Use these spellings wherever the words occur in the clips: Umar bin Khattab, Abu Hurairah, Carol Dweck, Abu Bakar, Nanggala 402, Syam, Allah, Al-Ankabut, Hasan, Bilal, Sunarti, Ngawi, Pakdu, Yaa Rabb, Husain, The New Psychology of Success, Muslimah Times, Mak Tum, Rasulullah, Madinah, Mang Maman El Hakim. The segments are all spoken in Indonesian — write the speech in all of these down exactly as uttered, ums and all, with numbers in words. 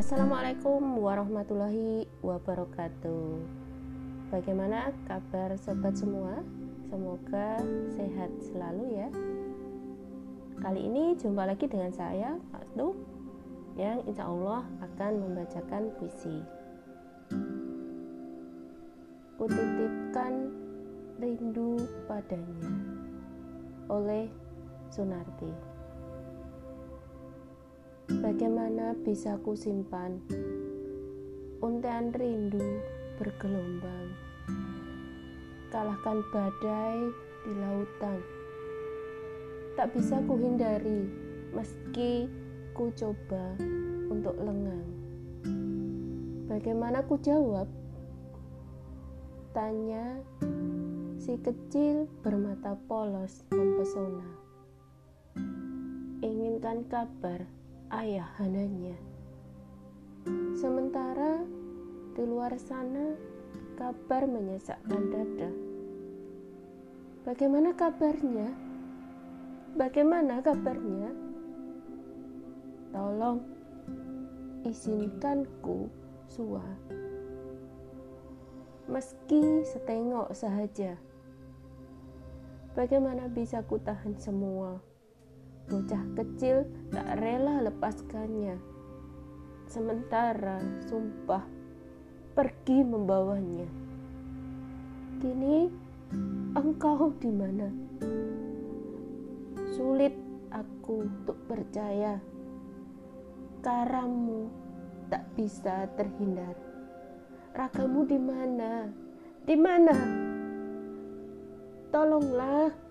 Assalamualaikum warahmatullahi wabarakatuh. Bagaimana kabar sobat semua? Semoga sehat selalu ya. Kali ini jumpa lagi dengan saya, Pakdu, yang insya Allah akan membacakan puisi. Kutitipkan rindu padanya, oleh Sunarti. Bagaimana bisa kusimpan untean rindu bergelombang, kalahkan badai di lautan. Tak bisa kuhindari meski ku coba untuk lengang. Bagaimana ku jawab? Tanya si kecil bermata polos mempesona. Inginkan kabar ayahandanya. Sementara di luar sana kabar menyesakkan dada. Bagaimana kabarnya? Bagaimana kabarnya? Tolong izinkanku sua, meski setengok sahaja. Bagaimana bisa ku tahan semua? Bocah kecil tak rela lepaskannya. Sementara sumpah pergi membawanya. Kini engkau di mana? Sulit aku untuk percaya. Karamu tak bisa terhindar. Ragamu di mana? Di mana? Tolonglah.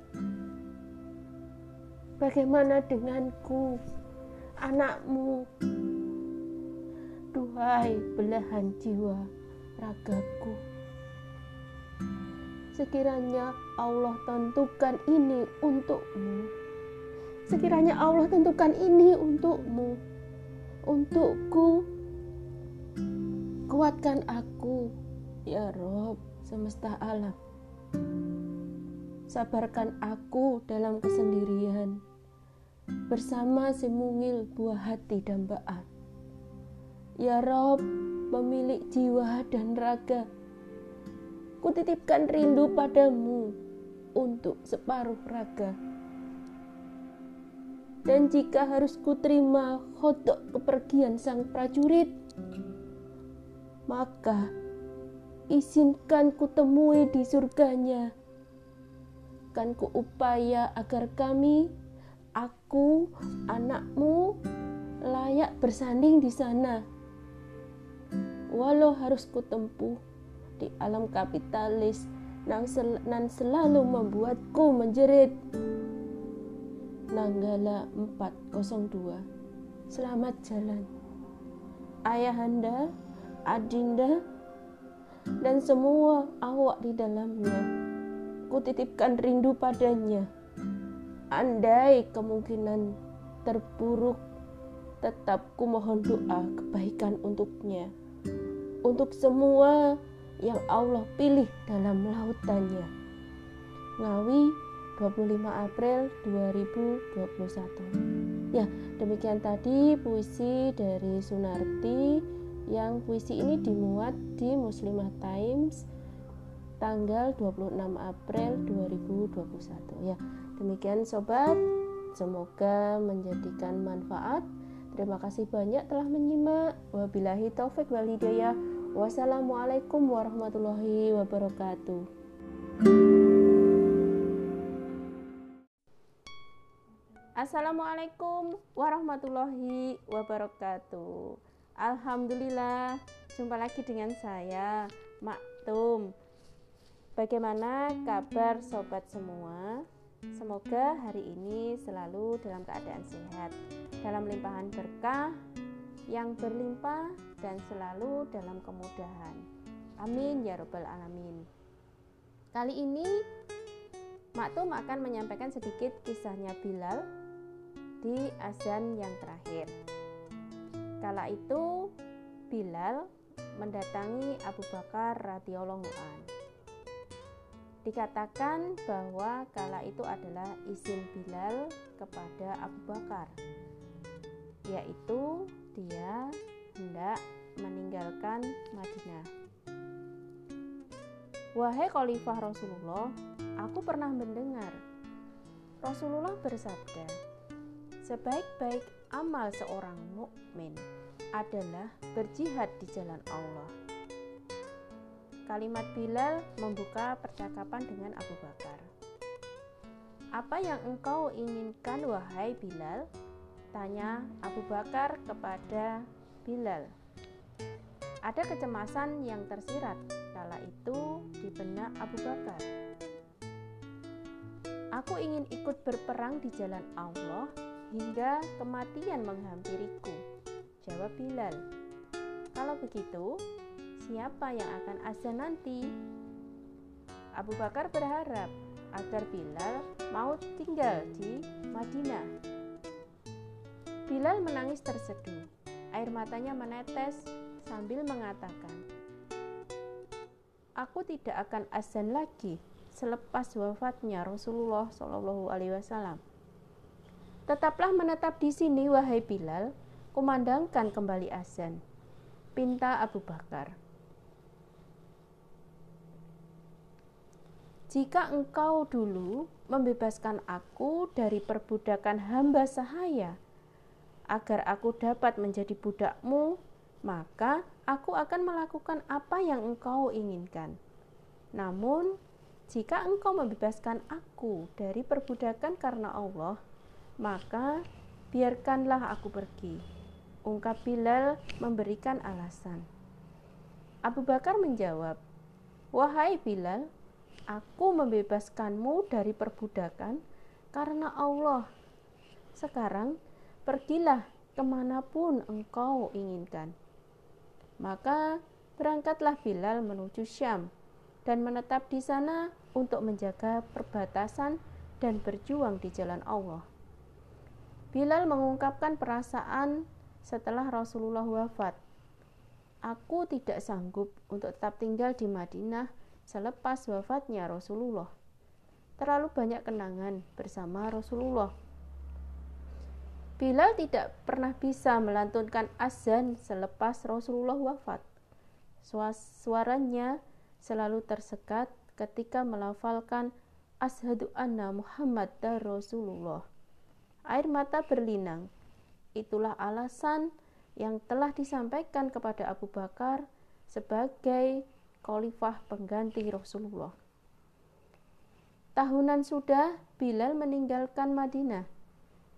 Bagaimana denganku, anakmu? Duhai belahan jiwa ragaku. Sekiranya Allah tentukan ini untukmu. Sekiranya Allah tentukan ini untukmu. Untukku, kuatkan aku, ya Rob semesta alam. Sabarkan aku dalam kesendirian, bersama si mungil buah hati dambaan. Ya Rob, pemilik jiwa dan raga, kutitipkan rindu padamu untuk separuh raga. Dan jika harus kuterima kodok kepergian sang prajurit, maka izinkan kutemui di surganya. Kan ku upaya agar kami, aku, anakmu, layak bersanding di sana. Walau harus kutempuh di alam kapitalis nan sel- nan selalu membuatku menjerit. Nanggala empat nol dua. Selamat jalan, ayahanda, adinda, dan semua awak di dalamnya. Kutitipkan rindu padanya. Andai kemungkinan terburuk, tetap kumohon doa kebaikan untuknya, untuk semua yang Allah pilih dalam lautannya. Ngawi, dua puluh lima April dua ribu dua puluh satu. Ya, demikian tadi puisi dari Sunarti, yang puisi ini dimuat di Muslimah Times tanggal dua puluh enam April dua ribu dua puluh satu. Ya, demikian sobat, semoga menjadikan manfaat. Terima kasih banyak telah menyimak. Wabillahi taufik wal hidayah. Wassalamualaikum warahmatullahi wabarakatuh. Assalamualaikum warahmatullahi wabarakatuh. Alhamdulillah, jumpa lagi dengan saya, Mak Tum. Bagaimana kabar sobat semua? Semoga hari ini selalu dalam keadaan sehat, dalam limpahan berkah yang berlimpah, dan selalu dalam kemudahan. Amin ya robbal alamin. Kali ini Mak Tum akan menyampaikan sedikit kisahnya Bilal di azan yang terakhir. Kala itu Bilal mendatangi Abu Bakar radhiyallahu an. Dikatakan bahwa kala itu adalah izin Bilal kepada Abu Bakar, yaitu dia hendak meninggalkan Madinah. Wahai Khalifah Rasulullah, aku pernah mendengar Rasulullah bersabda, sebaik-baik amal seorang mukmin adalah berjihad di jalan Allah. Kalimat Bilal membuka percakapan dengan Abu Bakar. Apa yang engkau inginkan, wahai Bilal? Tanya Abu Bakar kepada Bilal. Ada kecemasan yang tersirat kala itu di benak Abu Bakar. Aku ingin ikut berperang di jalan Allah hingga kematian menghampiriku, jawab Bilal. Kalau begitu, siapa yang akan azan nanti? Abu Bakar berharap agar Bilal mau tinggal di Madinah. Bilal menangis terseduh, air matanya menetes sambil mengatakan, aku tidak akan azan lagi selepas wafatnya Rasulullah Shallallahu Alaihi Wasallam. Tetaplah menetap di sini, wahai Bilal, kumandangkan kembali azan, pinta Abu Bakar. Jika engkau dulu membebaskan aku dari perbudakan hamba sahaya, agar aku dapat menjadi budakmu, maka aku akan melakukan apa yang engkau inginkan. Namun, jika engkau membebaskan aku dari perbudakan karena Allah, maka biarkanlah aku pergi, ungkap Bilal memberikan alasan. Abu Bakar menjawab, wahai Bilal, aku membebaskanmu dari perbudakan karena Allah. Sekarang pergilah kemanapun engkau inginkan. Maka berangkatlah Bilal menuju Syam dan menetap di sana untuk menjaga perbatasan dan berjuang di jalan Allah. Bilal mengungkapkan perasaan setelah Rasulullah wafat. Aku tidak sanggup untuk tetap tinggal di Madinah selepas wafatnya Rasulullah. Terlalu banyak kenangan bersama Rasulullah. Bilal tidak pernah bisa melantunkan azan selepas Rasulullah wafat. Suaranya selalu tersekat ketika melafalkan Asyhadu anna Muhammad dar Rasulullah. Air mata berlinang. Itulah alasan yang telah disampaikan kepada Abu Bakar sebagai Khalifah pengganti Rasulullah. Tahunan sudah Bilal meninggalkan Madinah.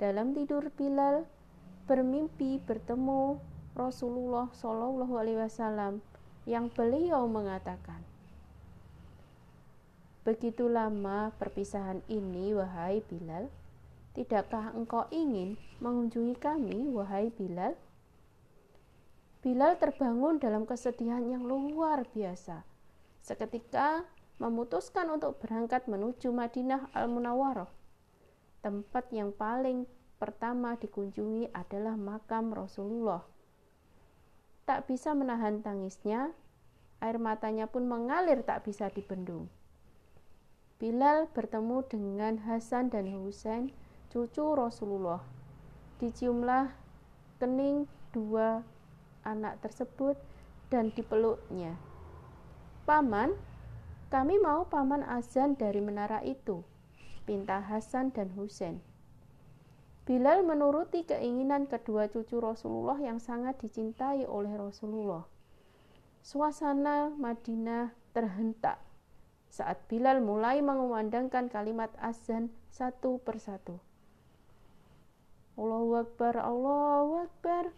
Dalam tidur Bilal bermimpi bertemu Rasulullah Shallallahu Alaihi Wasallam yang beliau mengatakan, begitu lama perpisahan ini, wahai Bilal, tidakkah engkau ingin mengunjungi kami, wahai Bilal? Bilal terbangun dalam kesedihan yang luar biasa. Seketika memutuskan untuk berangkat menuju Madinah Al-Munawwarah. Tempat yang paling pertama dikunjungi adalah makam Rasulullah. Tak bisa menahan tangisnya, air matanya pun mengalir tak bisa dibendung. Bilal bertemu dengan Hasan dan Husain, cucu Rasulullah. Diciumlah kening dua anak tersebut dan dipeluknya. Paman, kami mau paman azan dari menara itu, pinta Hasan dan Husain. Bilal menuruti keinginan kedua cucu Rasulullah yang sangat dicintai oleh Rasulullah. Suasana Madinah terhentak saat Bilal mulai mengumandangkan kalimat azan satu persatu. Allahu Akbar, Allahu Akbar.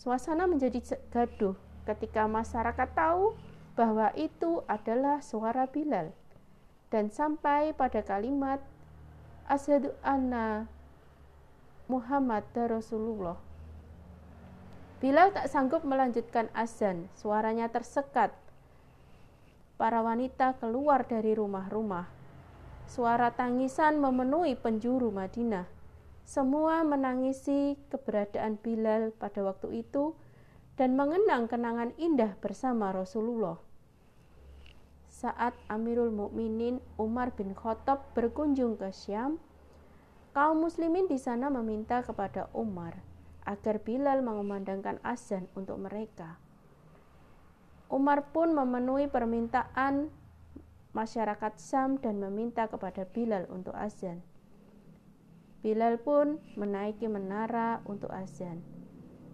Suasana menjadi gaduh ketika masyarakat tahu bahwa itu adalah suara Bilal dan sampai pada kalimat Asyhadu anna Muhammad Rasulullah. Bilal tak sanggup melanjutkan azan, suaranya tersekat. Para wanita keluar dari rumah-rumah. Suara tangisan memenuhi penjuru Madinah. Semua menangisi keberadaan Bilal pada waktu itu dan mengenang kenangan indah bersama Rasulullah. Saat Amirul Mukminin Umar bin Khattab berkunjung ke Syam, kaum muslimin di sana meminta kepada Umar agar Bilal mengumandangkan azan untuk mereka. Umar pun memenuhi permintaan masyarakat Syam dan meminta kepada Bilal untuk azan. Bilal pun menaiki menara untuk azan.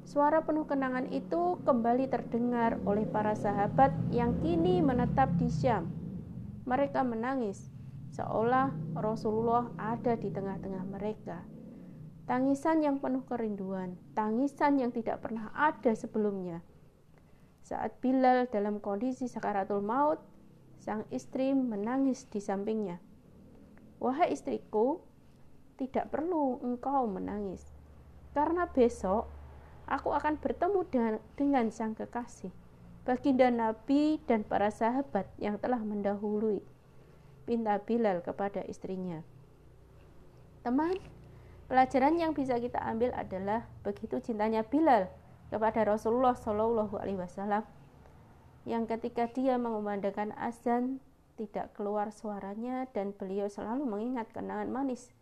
Suara penuh kenangan itu kembali terdengar oleh para sahabat yang kini menetap di Syam. Mereka menangis, seolah Rasulullah ada di tengah-tengah mereka. Tangisan yang penuh kerinduan, tangisan yang tidak pernah ada sebelumnya. Saat Bilal dalam kondisi sakaratul maut, sang istri menangis di sampingnya. "Wahai istriku, tidak perlu engkau menangis, karena besok aku akan bertemu dengan, dengan sang kekasih, baginda Nabi dan para sahabat yang telah mendahului," pinta Bilal kepada istrinya. Teman, pelajaran yang bisa kita ambil adalah begitu cintanya Bilal kepada Rasulullah Shallallahu Alaihi Wasallam, yang ketika dia mengumandangkan azan tidak keluar suaranya dan beliau selalu mengingat kenangan manis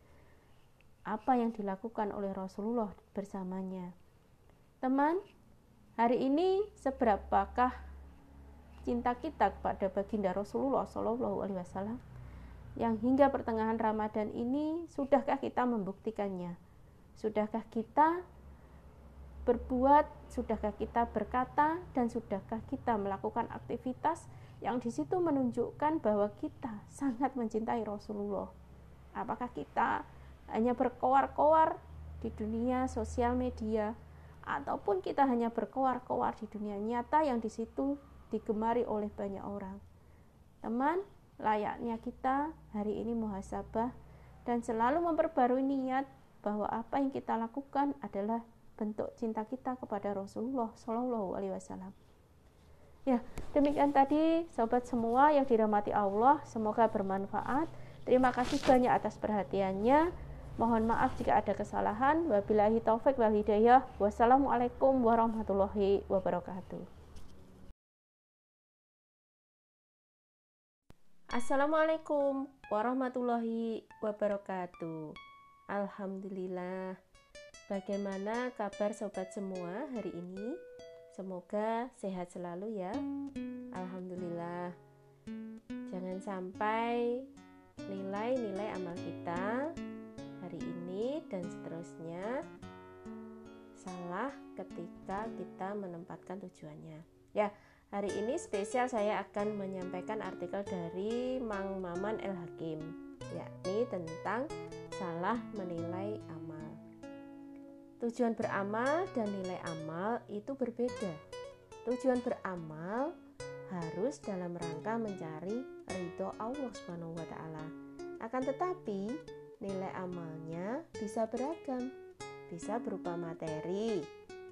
apa yang dilakukan oleh Rasulullah bersamanya. Teman, hari ini seberapakah cinta kita kepada baginda Rasulullah Shallallahu Alaihi Wasallam yang hingga pertengahan Ramadan ini sudahkah kita membuktikannya? Sudahkah kita berbuat? Sudahkah kita berkata? Dan sudahkah kita melakukan aktivitas yang di situ menunjukkan bahwa kita sangat mencintai Rasulullah? Apakah kita hanya berkoar-koar di dunia sosial media? Ataupun kita hanya berkoar-koar di dunia nyata yang di situ digemari oleh banyak orang. Teman, layaknya kita hari ini muhasabah dan selalu memperbarui niat bahwa apa yang kita lakukan adalah bentuk cinta kita kepada Rasulullah Shallallahu Alaihi Wasallam. Ya, demikian tadi sobat semua yang dirahmati Allah, semoga bermanfaat. Terima kasih banyak atas perhatiannya. Mohon maaf jika ada kesalahan. Wabillahi taufik wal hidayah. Wassalamualaikum warahmatullahi wabarakatuh. Assalamualaikum warahmatullahi wabarakatuh. Alhamdulillah. Bagaimana kabar sobat semua hari ini? Semoga sehat selalu ya. Alhamdulillah. Jangan sampai nilai-nilai amal kita hari ini dan seterusnya salah ketika kita menempatkan tujuannya. Ya, hari ini spesial saya akan menyampaikan artikel dari Mang Maman El Hakim, yakni tentang salah menilai amal. Tujuan beramal dan nilai amal itu berbeda. Tujuan beramal harus dalam rangka mencari ridho Allah Subhanahu wa taala. Akan tetapi nilai amalnya bisa beragam, bisa berupa materi,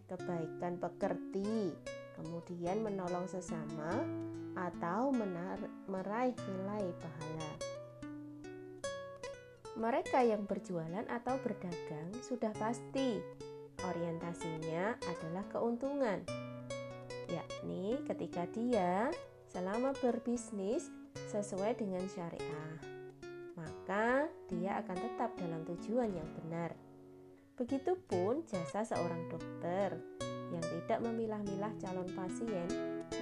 kebaikan pekerti, kemudian menolong sesama, atau menar- meraih nilai pahala. Mereka yang berjualan atau berdagang sudah pasti orientasinya adalah keuntungan, yakni ketika dia selama berbisnis sesuai dengan syariah, maka dia akan tetap dalam tujuan yang benar. Begitupun jasa seorang dokter yang tidak memilah-milah calon pasien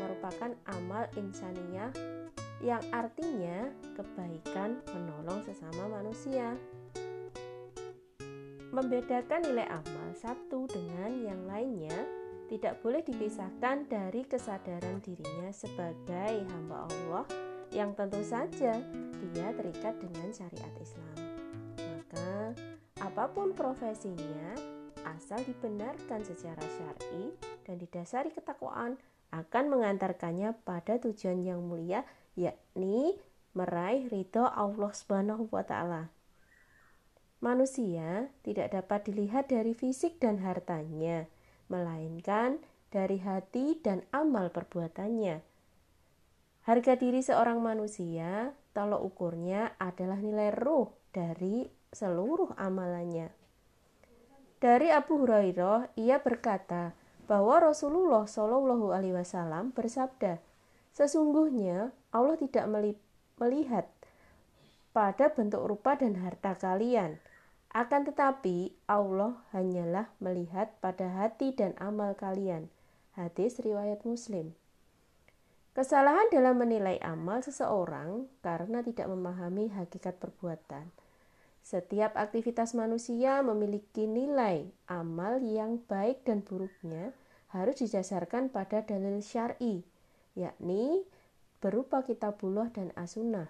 merupakan amal insaniyah yang artinya kebaikan menolong sesama manusia. Membedakan nilai amal satu dengan yang lainnya tidak boleh dipisahkan dari kesadaran dirinya sebagai hamba Allah yang tentu saja dia terikat dengan syariat Islam. Maka apapun profesinya, asal dibenarkan secara syar'i dan didasari ketakwaan, akan mengantarkannya pada tujuan yang mulia, yakni meraih ridho Allah Subhanahu wa taala. Manusia tidak dapat dilihat dari fisik dan hartanya, melainkan dari hati dan amal perbuatannya. Harga diri seorang manusia, tolok ukurnya adalah nilai ruh dari seluruh amalannya. Dari Abu Hurairah, ia berkata bahwa Rasulullah Shallallahu Alaihi Wasallam bersabda, "Sesungguhnya Allah tidak melihat pada bentuk rupa dan harta kalian, Akan tetapi Allah hanyalah melihat pada hati dan amal kalian. Hadis riwayat Muslim. Kesalahan dalam menilai amal seseorang karena tidak memahami hakikat perbuatan. Setiap aktivitas manusia memiliki nilai amal yang baik dan buruknya harus didasarkan pada dalil syar'i, yakni berupa kitabullah dan as-sunnah.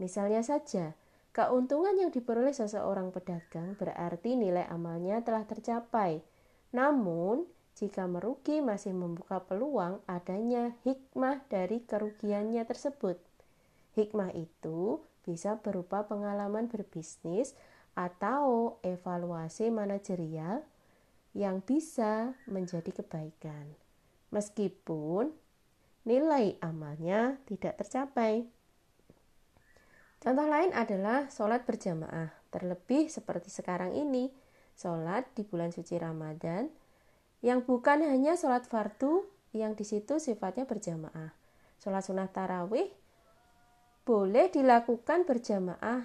Misalnya saja, keuntungan yang diperoleh seseorang pedagang berarti nilai amalnya telah tercapai. Namun, jika merugi masih membuka peluang adanya hikmah dari kerugiannya tersebut. Hikmah itu bisa berupa pengalaman berbisnis atau evaluasi manajerial yang bisa menjadi kebaikan, meskipun nilai amalnya tidak tercapai. Contoh lain adalah sholat berjamaah, terlebih seperti sekarang ini, sholat di bulan suci Ramadan, yang bukan hanya sholat fardu, yang di situ sifatnya berjamaah. Sholat sunah tarawih boleh dilakukan berjamaah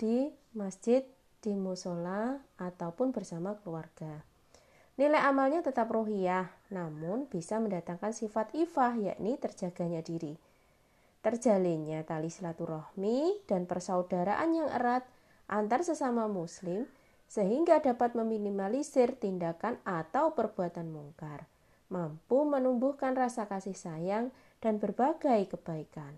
di masjid, di musola, ataupun bersama keluarga. Nilai amalnya tetap ruhiyah, namun bisa mendatangkan sifat ifah, yakni terjaganya diri. Terjalinnya tali silaturahmi dan persaudaraan yang erat antar sesama muslim sehingga dapat meminimalisir tindakan atau perbuatan mungkar, mampu menumbuhkan rasa kasih sayang dan berbagai kebaikan.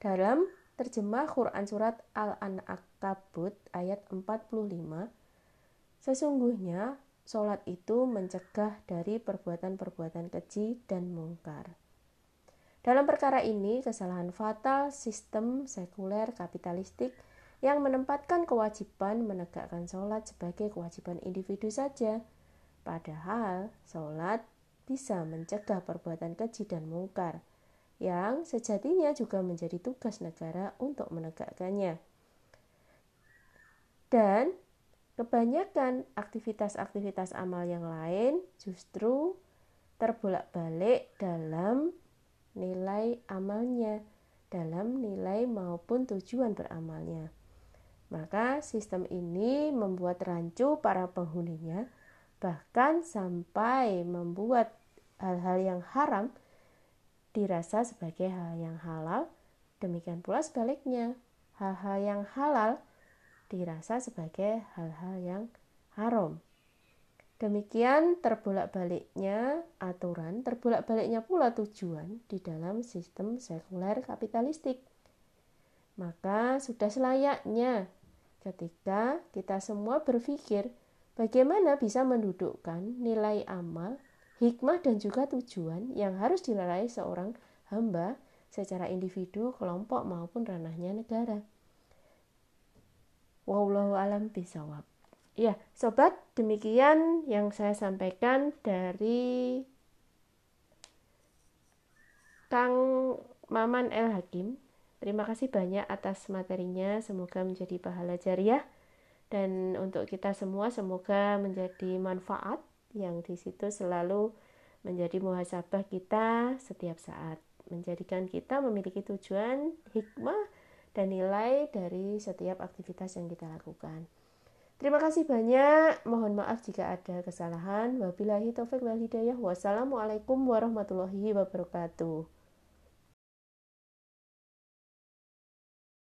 Dalam terjemah Quran surat Al-Ankabut ayat empat puluh lima, sesungguhnya sholat itu mencegah dari perbuatan-perbuatan keji dan mungkar. Dalam perkara ini, kesalahan fatal sistem sekuler kapitalistik yang menempatkan kewajiban menegakkan sholat sebagai kewajiban individu saja. Padahal, sholat bisa mencegah perbuatan keji dan mungkar, yang sejatinya juga menjadi tugas negara untuk menegakkannya. Dan kebanyakan aktivitas-aktivitas amal yang lain justru terbolak-balik dalam nilai amalnya, dalam nilai maupun tujuan beramalnya. Maka sistem ini membuat rancu para penghuninya, bahkan sampai membuat hal-hal yang haram dirasa sebagai hal yang halal. Demikian pula sebaliknya, hal-hal yang halal dirasa sebagai hal-hal yang haram. Demikian terbolak-baliknya aturan, terbolak-baliknya pula tujuan di dalam sistem sekuler kapitalistik. Maka sudah selayaknya ketika kita semua berpikir bagaimana bisa mendudukkan nilai amal, hikmah dan juga tujuan yang harus diraih seorang hamba secara individu, kelompok maupun ranahnya negara. Wallahu a'lam bishawab. Ya, sobat, demikian yang saya sampaikan dari Kang Maman El Hakim. Terima kasih banyak atas materinya, semoga menjadi pahala jariah dan untuk kita semua semoga menjadi manfaat yang di situ selalu menjadi muhasabah kita setiap saat, menjadikan kita memiliki tujuan, hikmah dan nilai dari setiap aktivitas yang kita lakukan. Terima kasih banyak, mohon maaf jika ada kesalahan. Wabillahi taufiq wal hidayah. Wassalamualaikum warahmatullahi wabarakatuh.